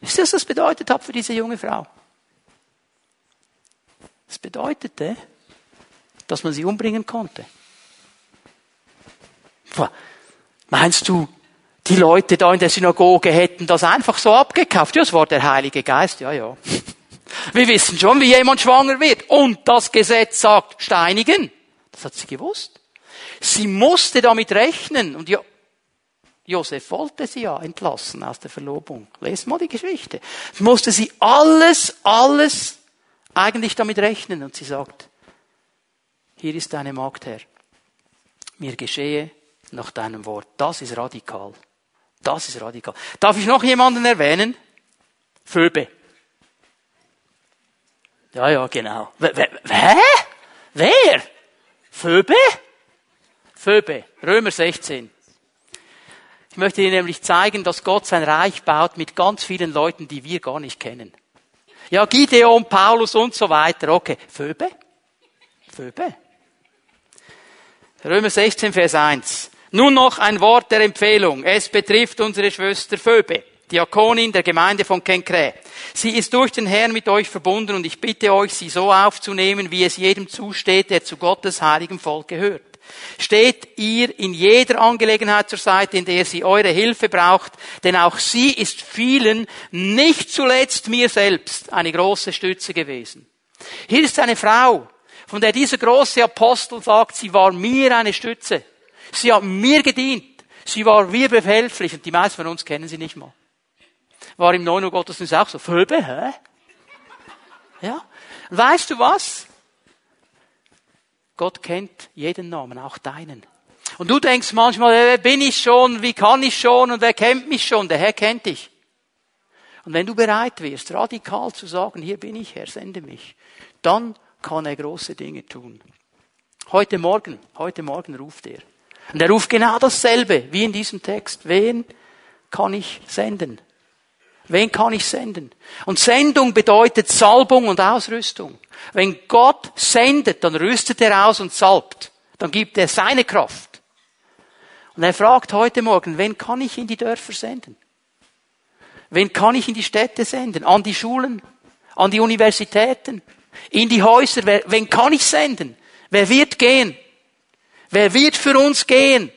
Wisst ihr, was das bedeutet hat für diese junge Frau? Es bedeutete, dass man sie umbringen konnte. Meinst du, die Leute da in der Synagoge hätten das einfach so abgekauft? Ja, es war der Heilige Geist, ja, ja. Wir wissen schon, wie jemand schwanger wird. Und das Gesetz sagt, steinigen. Das hat sie gewusst. Sie musste damit rechnen. Und Josef wollte sie ja entlassen aus der Verlobung. Lest mal die Geschichte. Musste sie alles eigentlich damit rechnen. Und sie sagt, hier ist deine Magd, Herr. Mir geschehe nach deinem Wort. Das ist radikal. Das ist radikal. Darf ich noch jemanden erwähnen? Phöbe. Ja, genau. Hä? Wer? Phöbe? Phöbe. Römer 16. Ich möchte dir nämlich zeigen, dass Gott sein Reich baut mit ganz vielen Leuten, die wir gar nicht kennen. Ja, Gideon, Paulus und so weiter. Okay. Phöbe? Phöbe. Römer 16, Vers 1. Nun noch ein Wort der Empfehlung. Es betrifft unsere Schwester Phöbe, Diakonin der Gemeinde von Kenkre. Sie ist durch den Herrn mit euch verbunden und ich bitte euch, sie so aufzunehmen, wie es jedem zusteht, der zu Gottes heiligem Volk gehört. Steht ihr in jeder Angelegenheit zur Seite, in der sie eure Hilfe braucht, denn auch sie ist vielen, nicht zuletzt mir selbst, eine große Stütze gewesen. Hier ist eine Frau, von der dieser große Apostel sagt, sie war mir eine Stütze. Sie hat mir gedient. Sie war mir behilflich und die meisten von uns kennen sie nicht mal. War im 9 Uhr Gottesdienst auch so. Phöbe, hä? Ja. Weißt du was? Gott kennt jeden Namen, auch deinen. Und du denkst manchmal, wer bin ich schon, wie kann ich schon und wer kennt mich schon? Der Herr kennt dich. Und wenn du bereit wirst, radikal zu sagen, hier bin ich, Herr, sende mich, dann kann er große Dinge tun. Heute Morgen ruft er. Und er ruft genau dasselbe wie in diesem Text. Wen kann ich senden? Wen kann ich senden? Und Sendung bedeutet Salbung und Ausrüstung. Wenn Gott sendet, dann rüstet er aus und salbt. Dann gibt er seine Kraft. Und er fragt heute Morgen, wen kann ich in die Dörfer senden? Wen kann ich in die Städte senden? An die Schulen? An die Universitäten? In die Häuser? Wen kann ich senden? Wer wird gehen? Wer wird für uns gehen?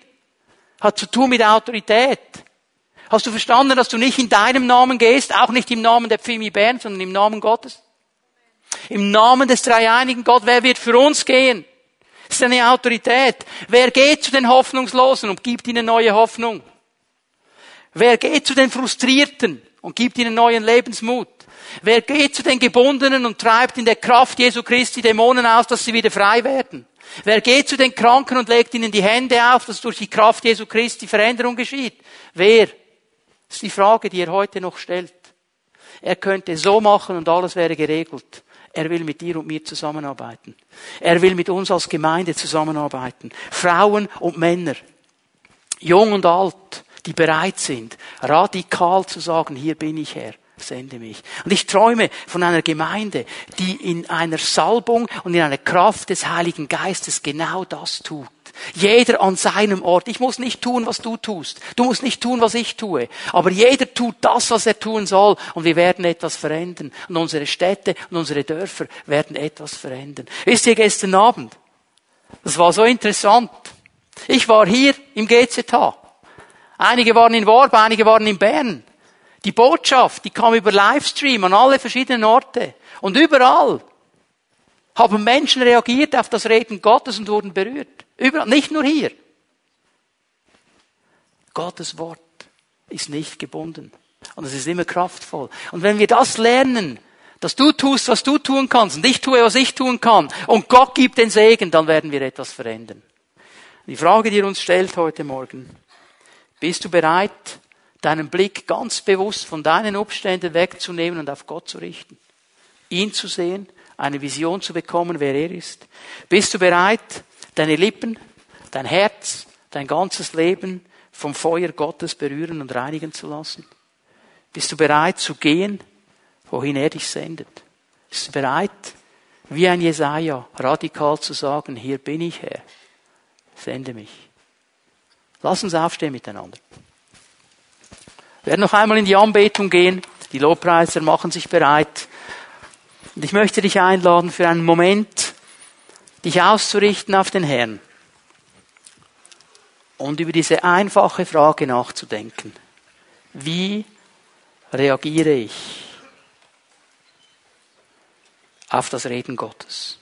Hat zu tun mit Autorität. Hast du verstanden, dass du nicht in deinem Namen gehst, auch nicht im Namen der Pfimi Bern, sondern im Namen Gottes? Im Namen des dreieinigen Gott, wer wird für uns gehen? Das ist eine Autorität. Wer geht zu den Hoffnungslosen und gibt ihnen neue Hoffnung? Wer geht zu den Frustrierten und gibt ihnen neuen Lebensmut? Wer geht zu den Gebundenen und treibt in der Kraft Jesu Christi Dämonen aus, dass sie wieder frei werden? Wer geht zu den Kranken und legt ihnen die Hände auf, dass durch die Kraft Jesu Christi Veränderung geschieht? Wer? Das ist die Frage, die er heute noch stellt. Er könnte so machen und alles wäre geregelt. Er will mit dir und mir zusammenarbeiten. Er will mit uns als Gemeinde zusammenarbeiten. Frauen und Männer, jung und alt, die bereit sind, radikal zu sagen, hier bin ich, Herr, sende mich. Und ich träume von einer Gemeinde, die in einer Salbung und in einer Kraft des Heiligen Geistes genau das tut. Jeder an seinem Ort. Ich muss nicht tun, was du tust. Du musst nicht tun, was ich tue. Aber jeder tut das, was er tun soll. Und wir werden etwas verändern. Und unsere Städte und unsere Dörfer werden etwas verändern. Wisst ihr, gestern Abend, das war so interessant. Ich war hier im GZH. Einige waren in Worb, einige waren in Bern. Die Botschaft, die kam über Livestream an alle verschiedenen Orte. Und überall haben Menschen reagiert auf das Reden Gottes und wurden berührt. Überall, nicht nur hier. Gottes Wort ist nicht gebunden. Und es ist immer kraftvoll. Und wenn wir das lernen, dass du tust, was du tun kannst, und ich tue, was ich tun kann, und Gott gibt den Segen, dann werden wir etwas verändern. Die Frage, die er uns stellt heute Morgen, bist du bereit, deinen Blick ganz bewusst von deinen Umständen wegzunehmen und auf Gott zu richten? Ihn zu sehen, eine Vision zu bekommen, wer er ist? Bist du bereit, deine Lippen, dein Herz, dein ganzes Leben vom Feuer Gottes berühren und reinigen zu lassen? Bist du bereit zu gehen, wohin er dich sendet? Bist du bereit, wie ein Jesaja, radikal zu sagen, hier bin ich, Herr, sende mich? Lass uns aufstehen miteinander. Wir werden noch einmal in die Anbetung gehen. Die Lobpreiser machen sich bereit. Und ich möchte dich einladen für einen Moment, dich auszurichten auf den Herrn und über diese einfache Frage nachzudenken. Wie reagiere ich auf das Reden Gottes?